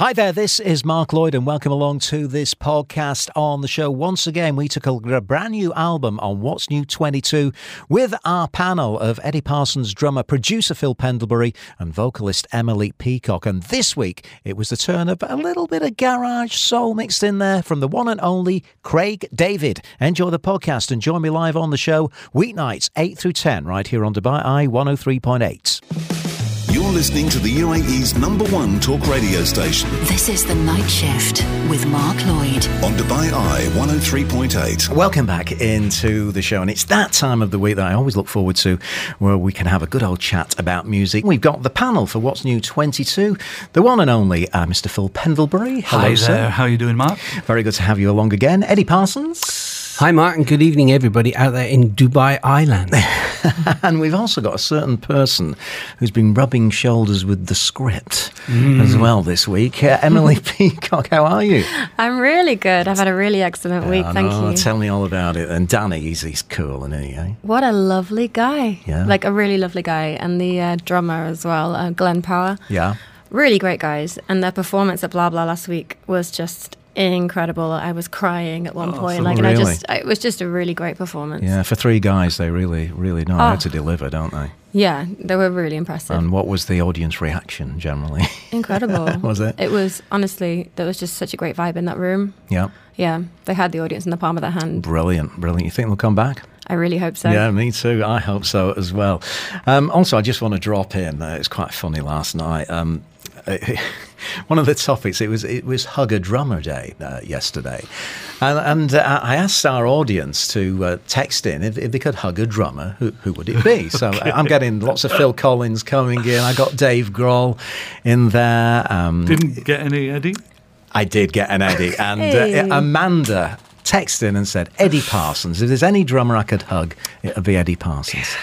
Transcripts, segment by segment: Hi there, this is Mark Lloyd and welcome along to this podcast. On the show once again, we took a brand new album on What's New 22 with our panel of Eddie Parsons drummer, producer Phil Pendlebury and vocalist Emily Peacock. And this week, it was the turn of a little bit of garage soul mixed in there from the one and only Craig David. Enjoy the podcast and join me live on the show weeknights 8 through 10 right here on Dubai Eye 103.8. You're listening to the UAE's number one talk radio station. This is The Night Shift with Mark Lloyd on Dubai Eye 103.8. Welcome back into the show. And it's that time of the week that I always look forward to where we can have a good old chat about music. We've got the panel for What's New 22, the one and only Mr. Phil Pendlebury. Hello, hi there. Sir. How are you doing, Mark? Very good to have you along again. Eddie Parsons. Hi, Mark, and good evening, everybody out there in Dubai Island. And we've also got a certain person who's been rubbing shoulders with the script as well this week. Emily Peacock, how are you? I'm really good. I've had a really excellent week, thank you. Tell me all about it. And Danny, he's cool, isn't he? Eh? What a lovely guy. Yeah. Like a really lovely guy. And the drummer as well, Glenn Power. Yeah. Really great guys. And their performance at Blah Blah last week was just incredible. I was crying at one point. Like, and really? It was just a really great performance. Yeah, for three guys, they really, really know how to deliver, don't they? Yeah, they were really impressive. And what was the audience reaction generally? Incredible. Was it? It was, honestly, there was just such a great vibe in that room. Yeah. Yeah, they had the audience in the palm of their hand. Brilliant, brilliant. You think they'll come back? I really hope so. Yeah, me too. I hope so as well. Also, I just want to drop in, it was quite funny last night. One of the topics, it was Hugger Drummer Day yesterday. And I asked our audience to text in if they could hug a drummer, who would it be? So okay. I'm getting lots of Phil Collins coming in. I got Dave Grohl in there. Didn't get any Eddie? I did get an Eddie. And hey. Amanda texted in and said, Eddie Parsons. If there's any drummer I could hug, it would be Eddie Parsons.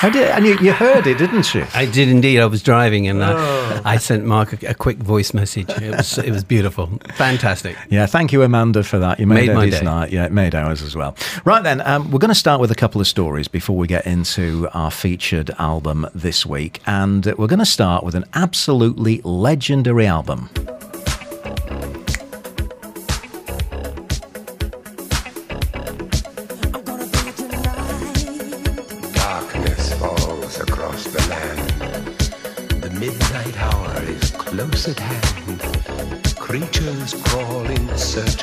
And you heard it, didn't you? I did indeed. I was driving and I sent Mark a quick voice message. It was beautiful. Fantastic. Yeah, thank you, Amanda, for that. You made my day. Night. Yeah, it made ours as well. Right then, we're going to start with a couple of stories before we get into our featured album this week. And we're going to start with an absolutely legendary album. Close at hand, creatures crawl in search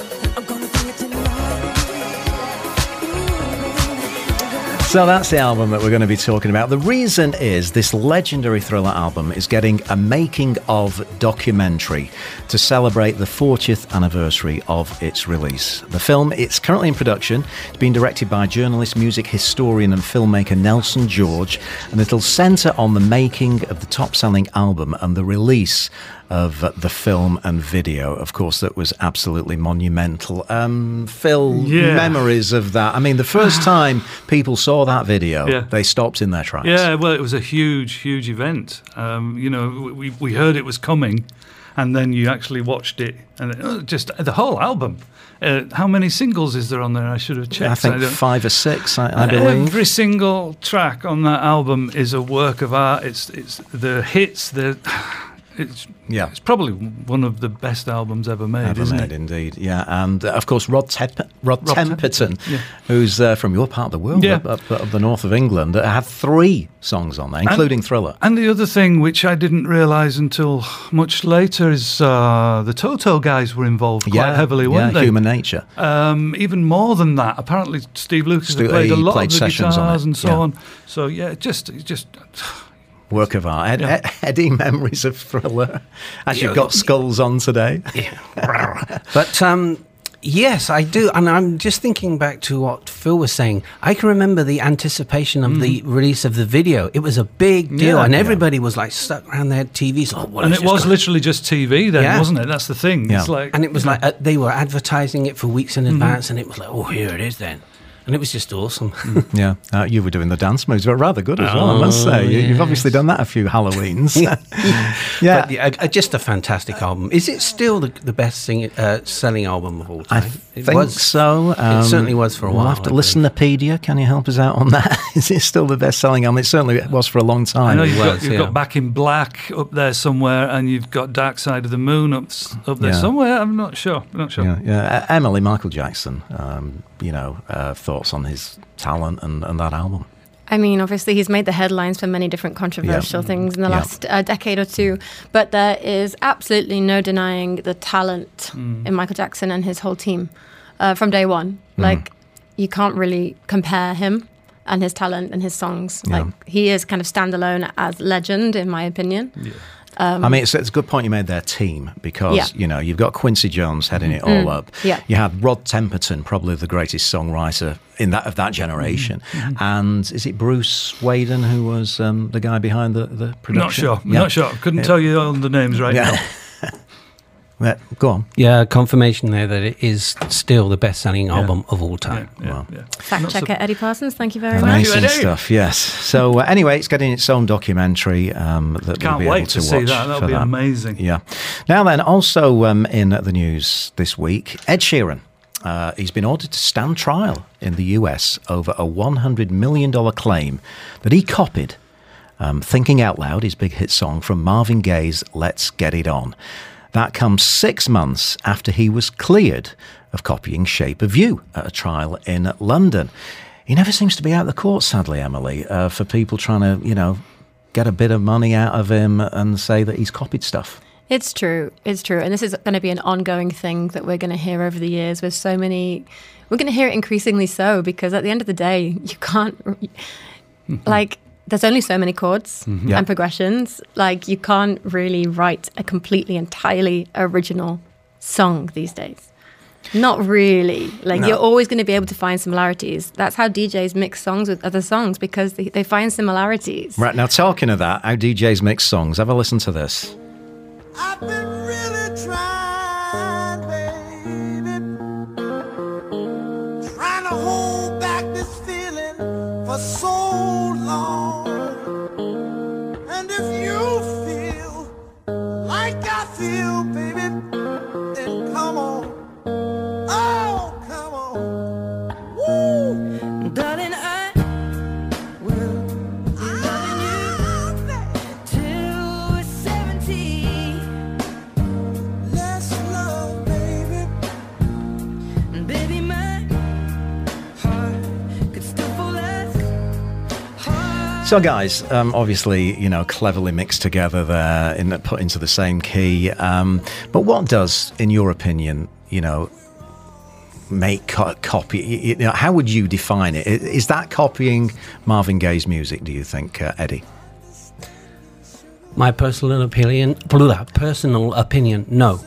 So that's the album that we're going to be talking about. The reason is this legendary Thriller album is getting a making-of documentary to celebrate the 40th anniversary of its release. The film, it's currently in production. It's been directed by journalist, music historian and filmmaker Nelson George, and it'll centre on the making of the top-selling album and the release of the film and video, of course, that was absolutely monumental. Phil, memories of that. I mean, the first time people saw that video, they stopped in their tracks. Yeah, well, it was a huge, huge event. We heard it was coming, and then you actually watched it, and just the whole album. How many singles is there on there? I should have checked. I think five or six, I believe. Every single track on that album is a work of art. It's the hits, the... It's probably one of the best albums ever made, isn't it? Indeed, yeah. And, of course, Rod Temperton, who's from your part of the world, up the north of England, had three songs on there, including Thriller. And the other thing, which I didn't realise until much later, is the Toto guys were involved quite heavily, weren't they? Human Nature. Even more than that. Apparently, Steve Lucas played a lot of the guitars on it, and so on. So, just... work of art. Eddie, memories of Thriller, as you've got skulls on today. But Yes, I do. And I'm just thinking back to what Phil was saying. I can remember the anticipation of the release of the video. It was a big deal. Yeah, and everybody was like stuck around their TVs. Oh, and it was literally just TV then, wasn't it? That's the thing. Yeah. It's like, and it was like they were advertising it for weeks in advance. And it was like, oh, here it is then. And it was just awesome. Yeah. You were doing the dance moves, but rather good as well, I must say. Yes. You've obviously done that a few Halloweens. Yeah. But, just a fantastic album. Is it still the best selling album of all time? I think so. It certainly was for a while. We'll have to Listenerpedia. Can you help us out on that? Is it still the best selling album? It certainly was for a long time. I know you've got Back in Black up there somewhere, and you've got Dark Side of the Moon up there somewhere. I'm not sure. Yeah. Emily, Michael Jackson, thoughts on his talent and that album? I mean, obviously he's made the headlines for many different controversial things in the last decade or two, but there is absolutely no denying the talent in Michael Jackson and his whole team from day one. Like, you can't really compare him and his talent and his songs. Yeah. Like, he is kind of standalone as legend, in my opinion. Yeah. I mean, it's a good point you made there, team, because, you've got Quincy Jones heading it all up. Yeah. You had Rod Temperton, probably the greatest songwriter of that generation. Mm-hmm. And is it Bruce Sweden who was the guy behind the production? Not sure. Couldn't tell you all the names right now. Well, go on. Yeah, confirmation there that it is still the best-selling album of all time. Yeah. Fact checker Eddie Parsons, thank you very much. Amazing stuff, yes. So anyway, it's getting its own documentary that we'll be able to watch. Can't wait to see that. That'll be amazing. Yeah. Now then, also in the news this week, Ed Sheeran. He's been ordered to stand trial in the US over a $100 million claim that he copied Thinking Out Loud, his big hit song, from Marvin Gaye's Let's Get It On. That comes 6 months after he was cleared of copying Shape of You at a trial in London. He never seems to be out of the court, sadly, Emily, for people trying to, get a bit of money out of him and say that he's copied stuff. It's true. And this is going to be an ongoing thing that we're going to hear over the years with so many... We're going to hear it increasingly so, because at the end of the day, you can't... There's only so many chords and progressions. Like, you can't really write a completely, entirely original song these days. Not really. You're always going to be able to find similarities. That's how DJs mix songs with other songs, because they find similarities. Right, now talking of that, how DJs mix songs, have a listen to this. I've been really trying, baby, trying to hold back this feeling for so long. Feel, baby, then come on, oh, come on, woo, darling, I will be loving you till we're 70, let's love, baby, and baby, my heart could still fall out. So guys, obviously, cleverly mixed together there, put into the same key. But what does, in your opinion, make copy? How would you define it? Is that copying Marvin Gaye's music, do you think, Eddie? My personal opinion, no.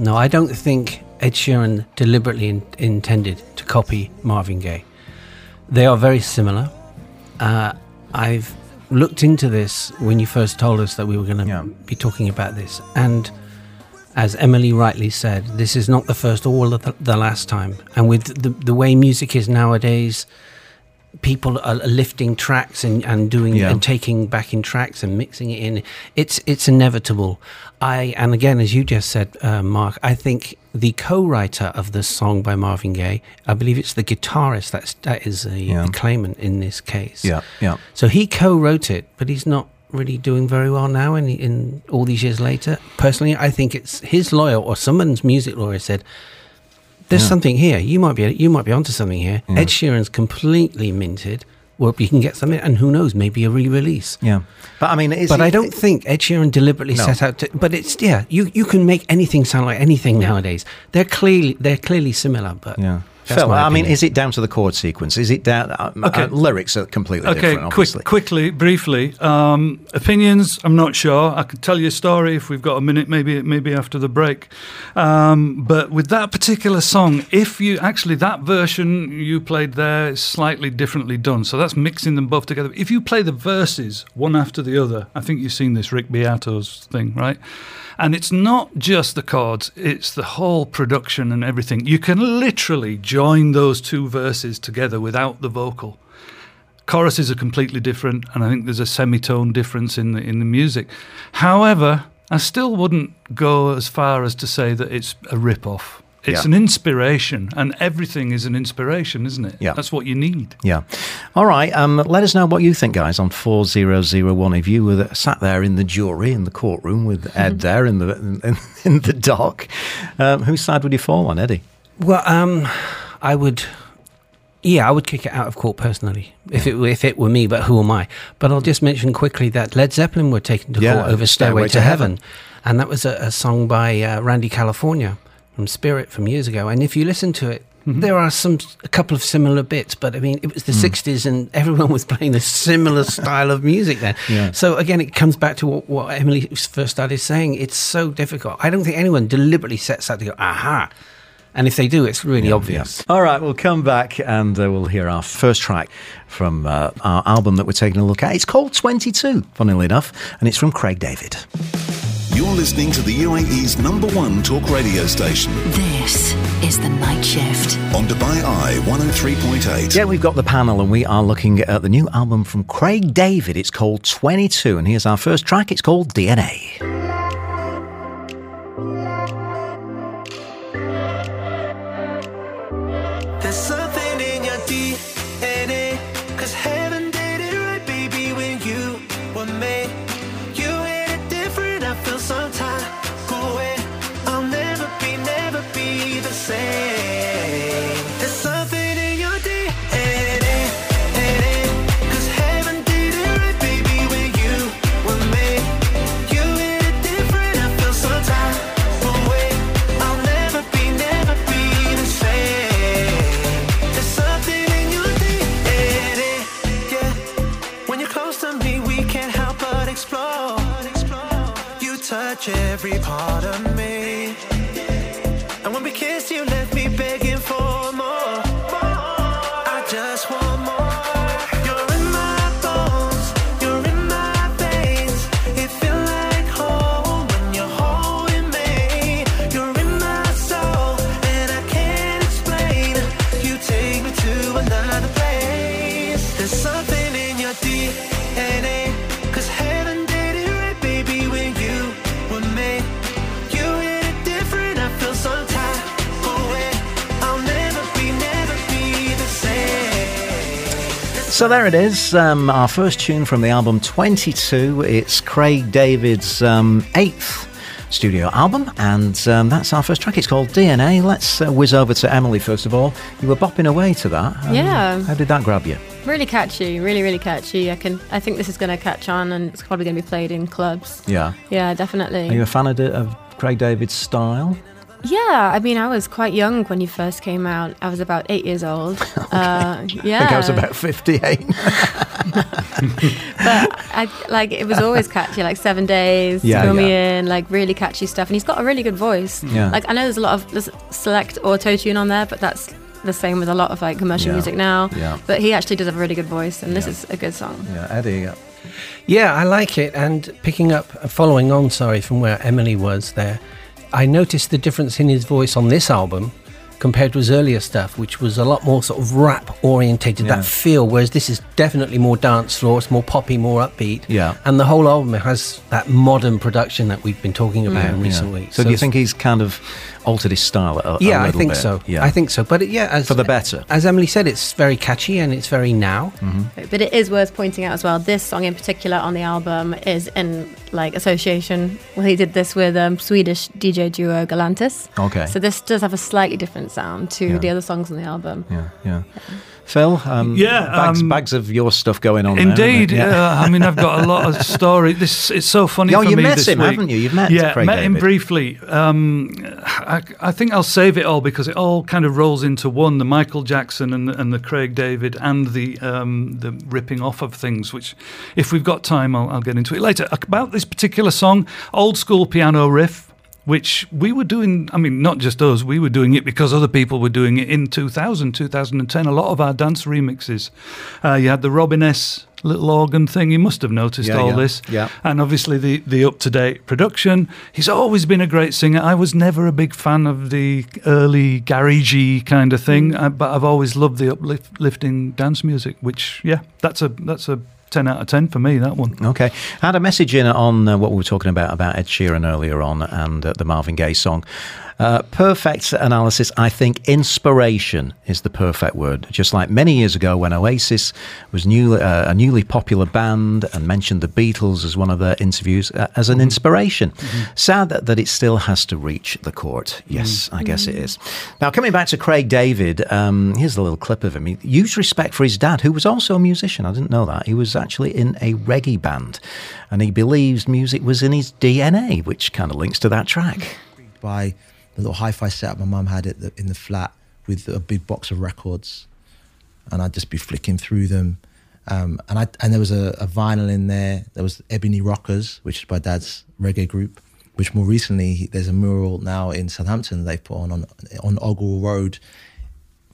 No, I don't think Ed Sheeran deliberately intended to copy Marvin Gaye. They are very similar. I've looked into this when you first told us that we were going to be talking about this, and as Emily rightly said, this is not the first or the last time. And with the way music is nowadays, people are lifting tracks and doing and taking back in tracks and mixing it in. It's inevitable. And again, as you just said, Mark, I think the co-writer of this song by Marvin Gaye, I believe it's the guitarist that is the claimant in this case. Yeah. So he co-wrote it, but he's not really doing very well now in all these years later. Personally, I think it's his lawyer or someone's music lawyer said, there's something here. You might be onto something here. Yeah. Ed Sheeran's completely minted. Well, you can get something, and who knows, maybe a re-release. Yeah, but I mean, I don't think Ed Sheeran deliberately set out to. But it's you can make anything sound like anything nowadays. They're clearly similar, but Phil, I mean, is it down to the chord sequence? Is it down... lyrics are completely different, obviously. Quickly, briefly. Opinions, I'm not sure. I could tell you a story if we've got a minute, maybe after the break. But with that particular song, if you... Actually, that version you played there is slightly differently done. So that's mixing them both together. If you play the verses one after the other, I think you've seen this Rick Beato's thing, right? And it's not just the chords, it's the whole production and everything. You can literally join those two verses together without the vocal. Choruses are completely different, and I think there's a semitone difference in the music. However, I still wouldn't go as far as to say that it's a rip-off. It's an inspiration, and everything is an inspiration, isn't it? Yeah. That's what you need. Yeah. All right. Let us know what you think, guys, on 4001. If you were sat there in the jury, in the courtroom with Ed there in the dock, whose side would you fall on, Eddie? Well, I would kick it out of court personally if it were me, but who am I? But I'll just mention quickly that Led Zeppelin were taken to court over Stairway to Heaven. And that was a song by Randy California from Spirit from years ago, and if you listen to it, there are a couple of similar bits, but I mean, it was the 60s and everyone was playing a similar style of music then. Yeah. So again, it comes back to what Emily first started saying. It's so difficult. I don't think anyone deliberately sets out to go, aha. And if they do, it's really obvious. All right, we'll come back and we'll hear our first track from our album that we're taking a look at. It's called 22, funnily enough, and it's from Craig David. You're listening to the UAE's #1 talk radio station. This is The Night Shift on Dubai Eye 103.8. Yeah, we've got the panel and we are looking at the new album from Craig David. It's called 22 and here's our first track. It's called DNA. Every part of me, and when we kissed, you left me begging for more. I just want more. You're in my bones, you're in my veins. It feels like home when you're holding me. You're in my soul, and I can't explain. You take me to another place. There's something in your DNA. So there it is, our first tune from the album 22. It's Craig David's 8th studio album, and that's our first track. It's called DNA. Let's whiz over to Emily first of all. You were bopping away to that. Yeah. How did that grab you? Really catchy, really, really catchy. I think this is going to catch on, and it's probably going to be played in clubs. Yeah. Yeah, definitely. Are you a fan of Craig David's style? Yeah, I mean, I was quite young when you first came out. I was about 8 years old. Okay. Yeah, I think I was about 58. But it was always catchy, like 7 Days, Throw Me In, like really catchy stuff. And he's got a really good voice. Yeah. Like I know there's a lot of select auto tune on there, but that's the same with a lot of like commercial music now. Yeah. But he actually does have a really good voice, and this is a good song. Yeah, Eddie. Yeah, I like it. And following on from where Emily was there. I noticed the difference in his voice on this album compared to his earlier stuff, which was a lot more sort of rap orientated, that feel, whereas this is definitely more dance floor, it's more poppy, more upbeat. Yeah. And the whole album has that modern production that we've been talking about in recent weeks. So do you think he's kind of altered his style a little bit? Yeah, I think so. But for the better. As Emily said, it's very catchy and it's very now. Mm-hmm. But it is worth pointing out as well, this song in particular on the album is in like association. Well, he did this with Swedish DJ duo Galantis. Okay. So this does have a slightly different sound to the other songs on the album. Yeah. Phil, bags of your stuff going on. Indeed, there, I mean, I've got a lot of story. It's so funny for me this week. You met him, haven't you? You've met Craig David. Yeah, met him briefly. I think I'll save it all because it all kind of rolls into one, the Michael Jackson and the Craig David and the ripping off of things, which if we've got time, I'll get into it later. About this particular song, old school piano riff, which we were doing, I mean, not just us, we were doing it because other people were doing it in 2000, 2010, a lot of our dance remixes. You had the Robin S little organ thing, you must have noticed this. Yeah. And obviously the up-to-date production. He's always been a great singer. I was never a big fan of the early garagey kind of thing, but I've always loved the uplifting dance music, which, yeah, that's a 10 out of 10 for me, that one. Okay. I had a message in on what we were talking about Ed Sheeran earlier on and the Marvin Gaye song. Perfect analysis. I think inspiration is the perfect word. Just like many years ago when Oasis was a newly popular band and mentioned the Beatles as one of their interviews as an inspiration. Mm-hmm. Sad that it still has to reach the court. Yes, I guess it is. Now, coming back to Craig David, here's a little clip of him. He used respect for his dad, who was also a musician. I didn't know that. He was actually in a reggae band, and he believes music was in his DNA, which kind of links to that track. By the little hi-fi setup my mum had in the flat with a big box of records, and I'd just be flicking through them. And there was a vinyl in there. There was Ebony Rockers, which is my dad's reggae group, which more recently, there's a mural now in Southampton they've put on Ogle Road.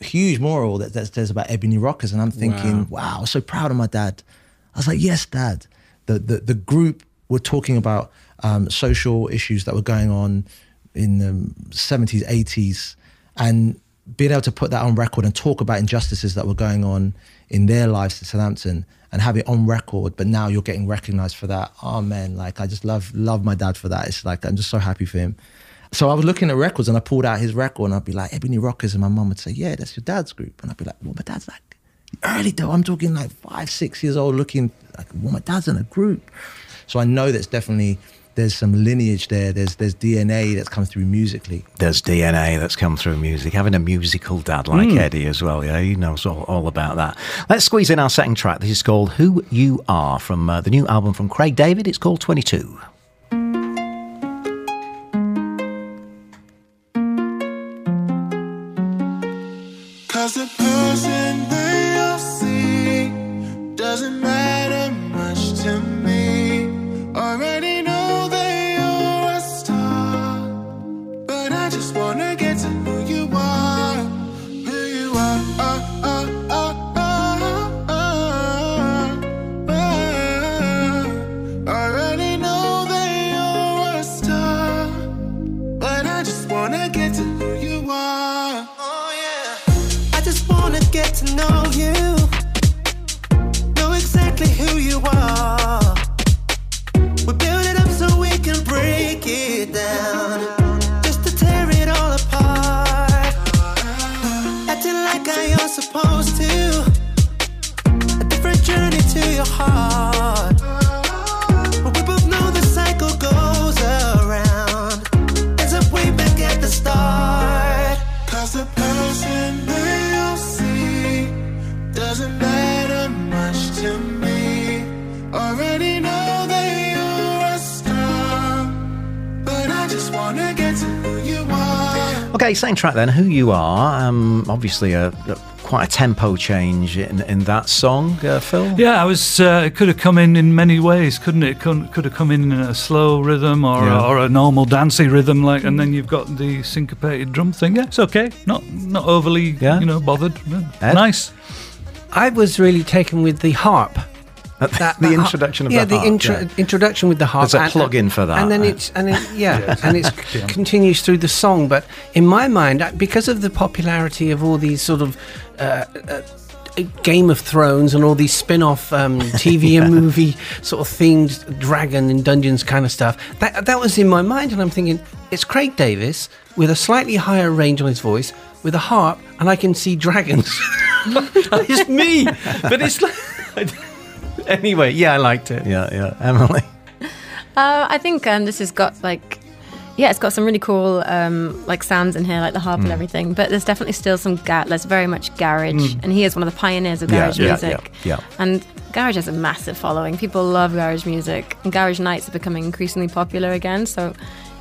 Huge mural that says about Ebony Rockers. And I'm thinking, wow, I was so proud of my dad. I was like, yes, Dad. The group were talking about social issues that were going on in the 70s, 80s, and being able to put that on record and talk about injustices that were going on in their lives in Southampton and have it on record, but now you're getting recognised for that. Oh man, like I just love my dad for that. It's like, I'm just so happy for him. So I was looking at records and I pulled out his record and I'd be like, Ebony Rockers, and my mum would say, yeah, that's your dad's group. And I'd be like, well, my dad's like early though. I'm talking like 5, 6 years old looking like, well, my dad's in a group. So I know that's definitely, there's some lineage there. There's DNA that's come through musically. There's DNA that's come through music. Having a musical dad like Eddie as well, yeah, he knows all about that. Let's squeeze in our second track. This is called Who You Are from the new album from Craig David. It's called 22. Cause the person they all see doesn't matter much to me. Already know you, know exactly who you are. We build it up so we can break it down, just to tear it all apart. Acting like I am supposed to, a different journey to your heart. But we both know the cycle goes around, ends up way back at the start. Cause the person doesn't matter much to me. Already know that you're a star, but I just wanna get to who you are. Okay, same track then, Who You Are. Obviously quite a tempo change in that song, Phil. Yeah, I was. It could have come in many ways, couldn't it? Could have come in a slow rhythm or a normal dancey rhythm, like, and then you've got the syncopated drum thing. Yeah, it's okay. Not overly, bothered. Ed? Nice. I was really taken with the harp. The introduction of the harp. Introduction with the harp. There's a plug-in for that. And then it continues through the song. But in my mind, because of the popularity of all these sort of Game of Thrones and all these spin-off TV and movie sort of themed dragon and dungeons kind of stuff, that was in my mind. And I'm thinking, it's Craig Davis with a slightly higher range on his voice, with a harp, and I can see dragons. It's me, but it's like... Anyway, I liked it. Yeah, Emily. I think this has got it's got some really cool sounds in here, like the harp and everything. But there's definitely still some there's very much garage, and he is one of the pioneers of garage music. Yeah. And garage has a massive following. People love garage music, and garage nights are becoming increasingly popular again. So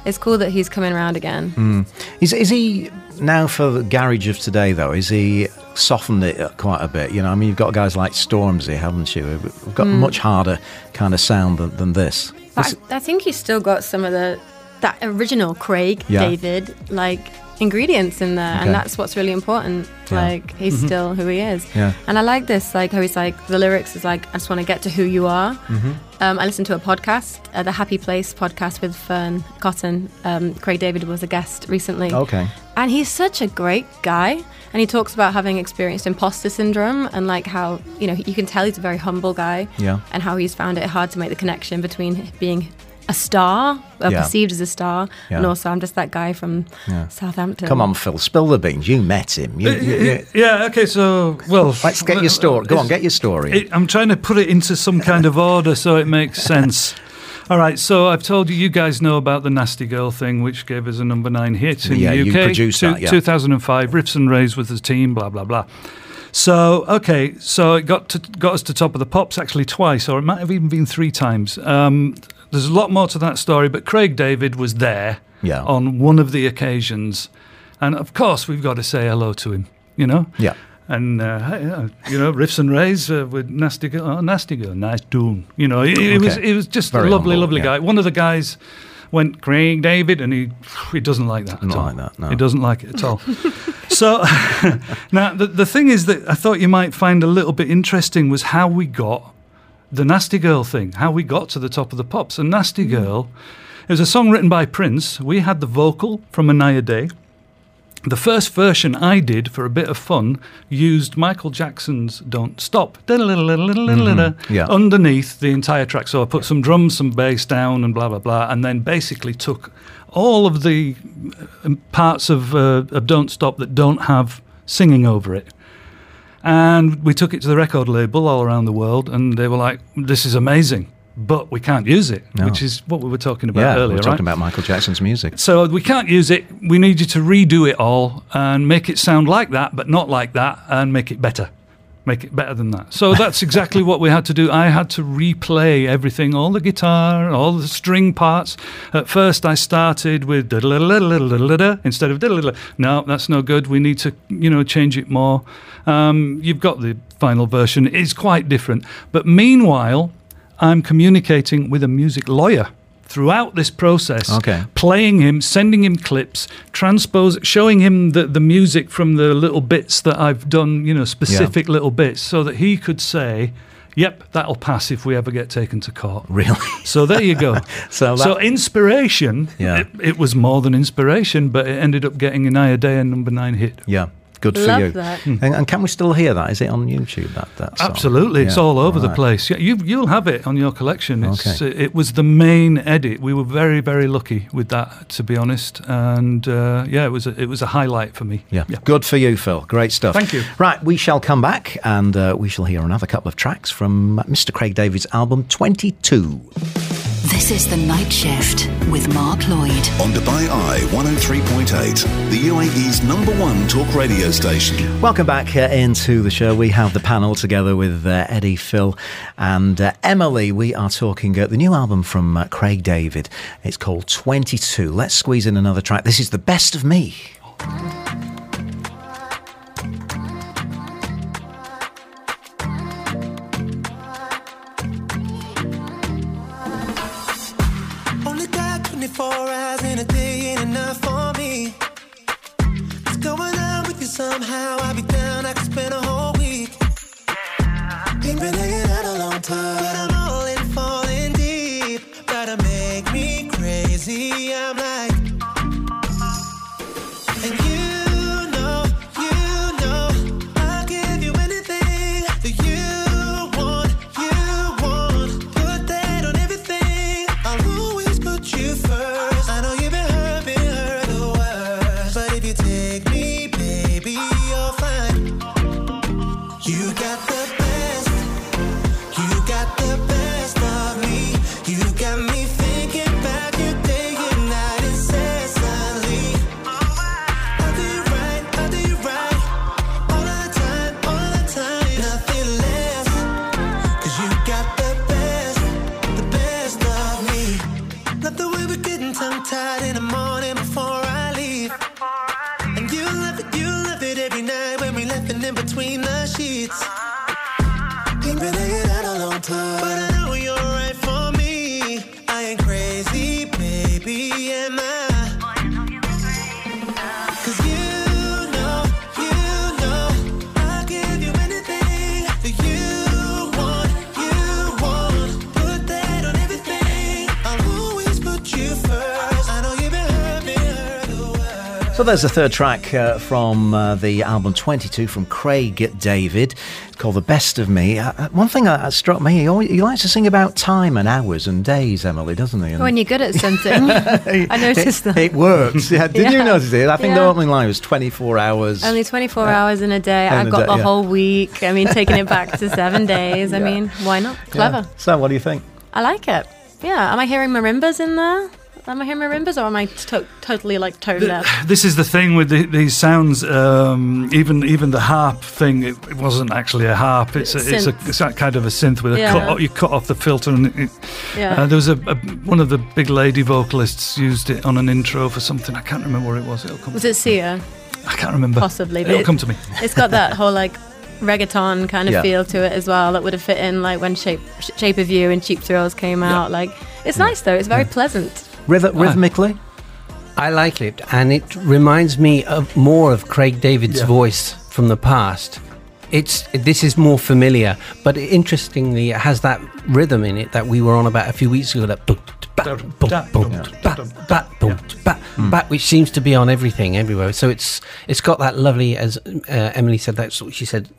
it's cool that he's coming around again. Is he now, for the garage of today though, is he softened it up quite a bit? You know, I mean, you've got guys like Stormzy, haven't you, who've got much harder kind of sound than this. But I think he's still got some of that original Craig David like ingredients in there, and that's what's really important. Like, he's still who he is. And I like this, like how he's like, the lyrics is like, I just want to get to who you are. I listened to a podcast, the Happy Place podcast with Fern Cotton. Craig David was a guest recently. And he's such a great guy, and he talks about having experienced imposter syndrome, and like how, you know, you can tell he's a very humble guy, and how he's found it hard to make the connection between being a star, or perceived as a star, and also I'm just that guy from Southampton. Come on, Phil, spill the beans. You met him. Okay, so, well... Let's get your story. Go on, get your story. I'm trying to put it into some kind of order so it makes sense. All right, so I've told you, you guys know about the Nasty Girl thing, which gave us a number 9 hit in the UK. Yeah, you produced that, 2005, Riffs and Rays with the team, blah, blah, blah. So, okay, so it got us to top of the pops, actually twice, or it might have even been 3 times. There's a lot more to that story, but Craig David was there on one of the occasions. And, of course, we've got to say hello to him, you know? Yeah. And, you know, Riffs and Rays with Nasty Girl. Oh, Nasty Girl, nice tune. You know, it was just very a lovely, humble, lovely guy. One of the guys went, Craig David, and he doesn't like that at all. Not like that, no. He doesn't like it at all. So, now, the thing is that I thought you might find a little bit interesting was how we got the Nasty Girl thing, how we got to the top of the pops. And Nasty Girl is a song written by Prince. We had the vocal from Anaya Day. The first version I did, for a bit of fun, used Michael Jackson's Don't Stop underneath the entire track. So I put some drums, some bass down and blah, blah, blah, and then basically took all of the parts of Don't Stop that don't have singing over it. And we took it to the record label all around the world, and they were like, this is amazing, but we can't use it, which is what we were talking about earlier, we were talking about Michael Jackson's music. So we can't use it. We need you to redo it all and make it sound like that, but not like that, and make it better. Make it better than that. So that's exactly what we had to do. I had to replay everything, all the guitar, all the string parts. At first I started with instead of no, that's no good. We need to, you know, change it more. You've got the final version. It's quite different. But meanwhile, I'm communicating with a music lawyer throughout this process, playing him, sending him clips, showing him the music from the little bits that I've done, you know, specific little bits, so that he could say, yep, that'll pass if we ever get taken to court. Really? So there you go. So inspiration, it was more than inspiration, but it ended up getting Anaya Day and number 9 hit. Yeah. Good for you. That. And can we still hear that? Is it on YouTube? That song? Absolutely, it's all over the place. Yeah, you'll have it on your collection. It was the main edit. We were very, very lucky with that, to be honest. And it was a highlight for me. Yeah. Good for you, Phil. Great stuff. Thank you. Right, we shall come back and we shall hear another couple of tracks from Mr. Craig David's album 22. This is The Night Shift with Mark Lloyd. On Dubai Eye 103.8, the UAE's number 1 talk radio station. Welcome back into the show. We have the panel together with Eddie, Phil and Emily. We are talking the new album from Craig David. It's called 22. Let's squeeze in another track. This is The Best of Me. Somehow I'll be down, I could spend a whole week. Been laying out a long time, but I'm all in, falling deep. Gotta make me crazy, I'm like. And you know, I'll give you anything that you want. Put that on everything, I'll always put you first. I know you've been hurt, the worst. But if you take me, you got the best, you got the best. in between the sheets. Ain't been hanging out a long time, but I know you're right for me. I ain't crazy, baby, am I? So there's the third track from the album 22 from Craig David. It's called The Best of Me. One thing that struck me, he likes to sing about time and hours and days, Emily, doesn't he? And when you're good at something, I noticed that. It works. Yeah, did you notice it? I think the opening line was 24 hours. Only 24 hours in a day. I've got the whole week. I mean, taking it back to 7 days. I mean, why not? Clever. Yeah. So what do you think? I like it. Yeah. Am I hearing marimbas in there? Am I hearing marimbas, or am I totally like toned up? This is the thing with these sounds. Even the harp thing, it wasn't actually a harp. It's kind of a synth with a cut. You cut off the filter, and there was one of the big lady vocalists used it on an intro for something. I can't remember what it was. Was it Sia? I can't remember. Possibly. But it'll come to me. It's got that whole like reggaeton kind of feel to it as well. That would have fit in like when Shape of You and Cheap Thrills came out. Like it's nice though. It's very pleasant. Rhythmically, I like it, and it reminds me of more of Craig David's voice from the past. This is more familiar, but interestingly, it has that rhythm in it that we were on about a few weeks ago. That which seems to be on everything, everywhere. So it's got that lovely, as Emily said, that's what she said,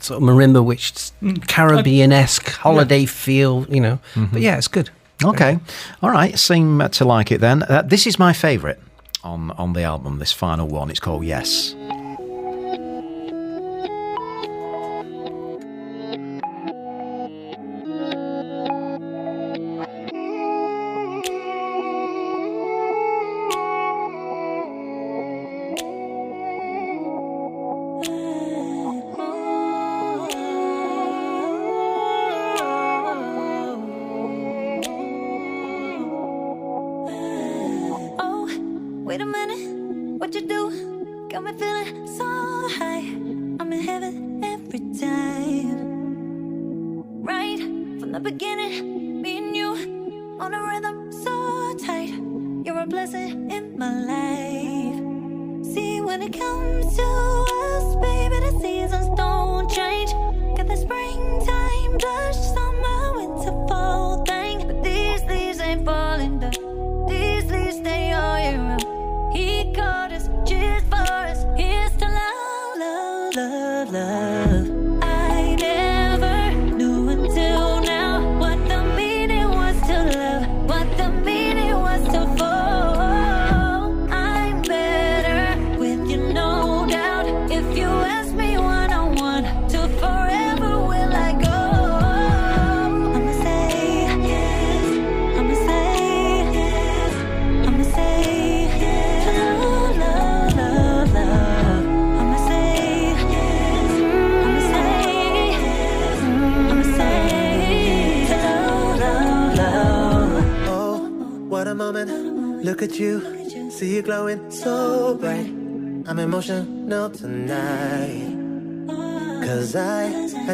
sort of marimba, which Caribbean-esque holiday feel, you know. Mm-hmm. But yeah, it's good. Okay, all right, seem to like it then. This is my favourite on the album, this final one. It's called Yes.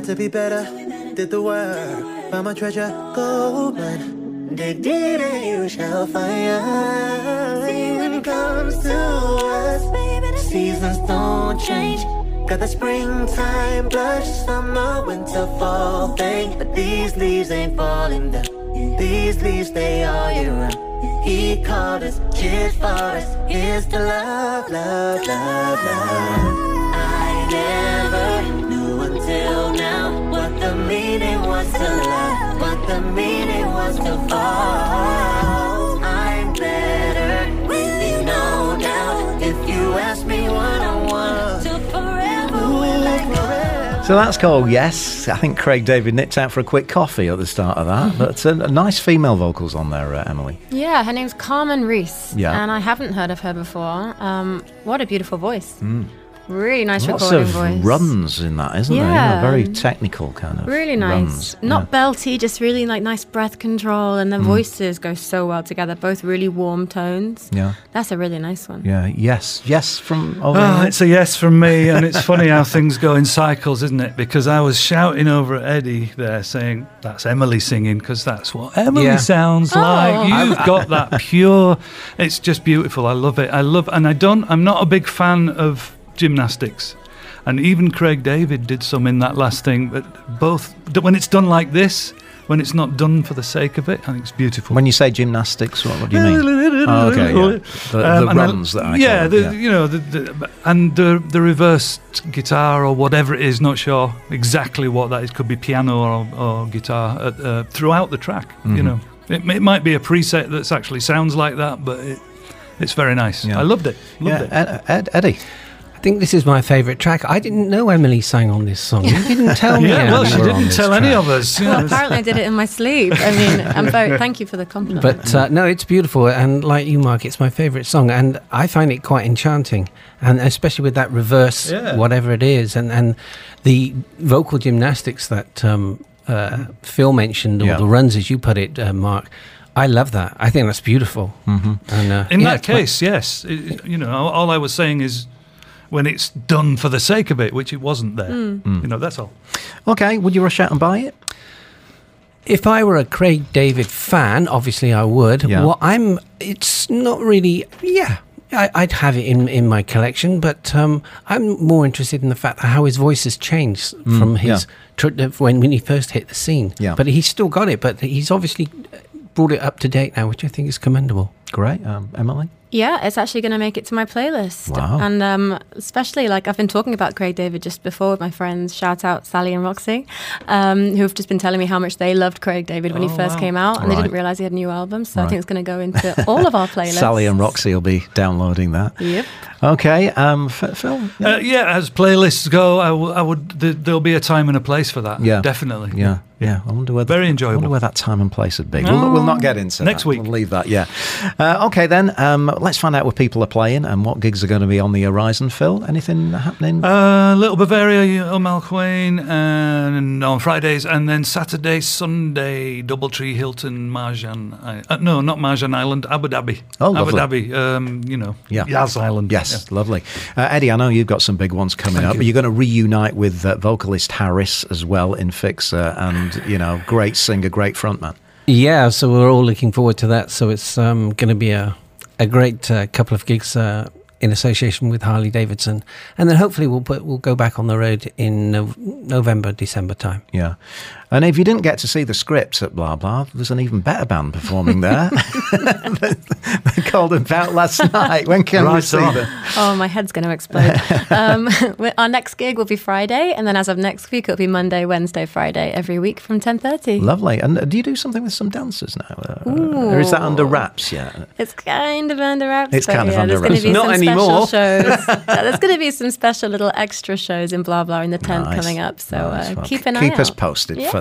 To be better, did the work, found my treasure, gold mine. Dig deep and you shall find. See when it comes to us, baby, the seasons don't change. Got the springtime blush, summer, winter, fall thing. But these leaves ain't falling down. These leaves stay all year round. He called us, cheered for us. Here's the love, love, love, love. I never. Till now, what the meaning was to love, what the meaning was to fall. I'm better with you, no doubt. If you ask me what I want, till forever will I go. So that's called Yes. I think Craig David nipped out for a quick coffee at the start of that. But nice female vocals on there, Emily. Yeah, her name's Carmen Rees. Yeah. And I haven't heard of her before. What a beaueful voice. Really nice recording voice. Lots of runs in that, isn't there? Yeah, very technical kind of. Really nice. Not belty, just really like nice breath control, and the voices go so well together. Both really warm tones. Yeah, that's a really nice one. Yeah, yes from. Oh, it's a yes from me, and it's funny how things go in cycles, isn't it? Because I was shouting over at Eddie there, saying that's Emily singing, because that's what Emily sounds like. You've got that pure. It's just beautiful. I love it. And I'm not a big fan of gymnastics, and even Craig David did some in that last thing, but both when it's done like this, when it's not done for the sake of it, I think it's beautiful. When you say gymnastics, what do you mean? Okay, yeah. The runs that I call, you know, the reverse guitar or whatever it is, not sure exactly what that is, could be piano or guitar throughout the track. You know, it might be a preset that's actually sounds like that, but it's very nice. I loved it. Eddie, I think this is my favourite track. I didn't know Emily sang on this song. You didn't tell me. Well, she didn't tell any of us. Well, apparently I did it in my sleep. I mean, thank you for the compliment. But no, it's beautiful, and like you, Mark, it's my favourite song, and I find it quite enchanting, and especially with that reverse, whatever it is, and the vocal gymnastics that Phil mentioned, or the runs, as you put it, Mark. I love that. I think that's beautiful. And, in that case, yes. You know, all I was saying is, when it's done for the sake of it, which it wasn't there. You know, that's all. Okay, would you rush out and buy it? If I were a Craig David fan, obviously I would. Yeah. Well, it's not really, I'd have it in my collection, but I'm more interested in the fact that how his voice has changed from his, when he first hit the scene. Yeah. But he's still got it, but he's obviously brought it up to date now, which I think is commendable. Great. Emily? Yeah, it's actually going to make it to my playlist. Wow. And especially, like, I've been talking about Craig David just before with my friends, shout out Sally and Roxy, who have just been telling me how much they loved Craig David when he first came out, and they didn't realise he had a new album, so I think it's going to go into all of our playlists. Sally and Roxy will be downloading that. Yep. Okay, Phil? Yeah. As playlists go, there'll be a time and a place for that, definitely. Yeah, I wonder where very enjoyable. I wonder where that time and place would be. We'll not get into next week. We'll leave that. Okay then. Let's find out where people are playing and what gigs are going to be on the horizon. Phil, anything happening? Little Bavaria, O'Malquain, and on Fridays, and then Saturday, Sunday, DoubleTree, Hilton, Marjan. No, not Marjan Island, Abu Dhabi. Oh, Abu Dhabi. You know, Yas Island. Yes, lovely. Eddie, I know you've got some big ones coming up. You're going to reunite with vocalist Harris as well in Fixer, and you know, great singer, great frontman. Yeah, so we're all looking forward to that. So it's going to be a great couple of gigs in association with Harley-Davidson, and then hopefully we'll go back on the road in November, December time. Yeah, and if you didn't get to see the scripts at Blah Blah, there's an even better band performing there. They called them out last night. When can we see them? Oh, my head's going to explode. Our next gig will be Friday, and then as of next week, it'll be Monday, Wednesday, Friday every week from 10:30. Lovely. And do you do something with some dancers now, or is that under wraps yet? It's kind of under wraps. Under wraps. Not any. Special shows. There's going to be some special little extra shows in Blah Blah in the tent coming up, so keep an eye out. Keep us posted for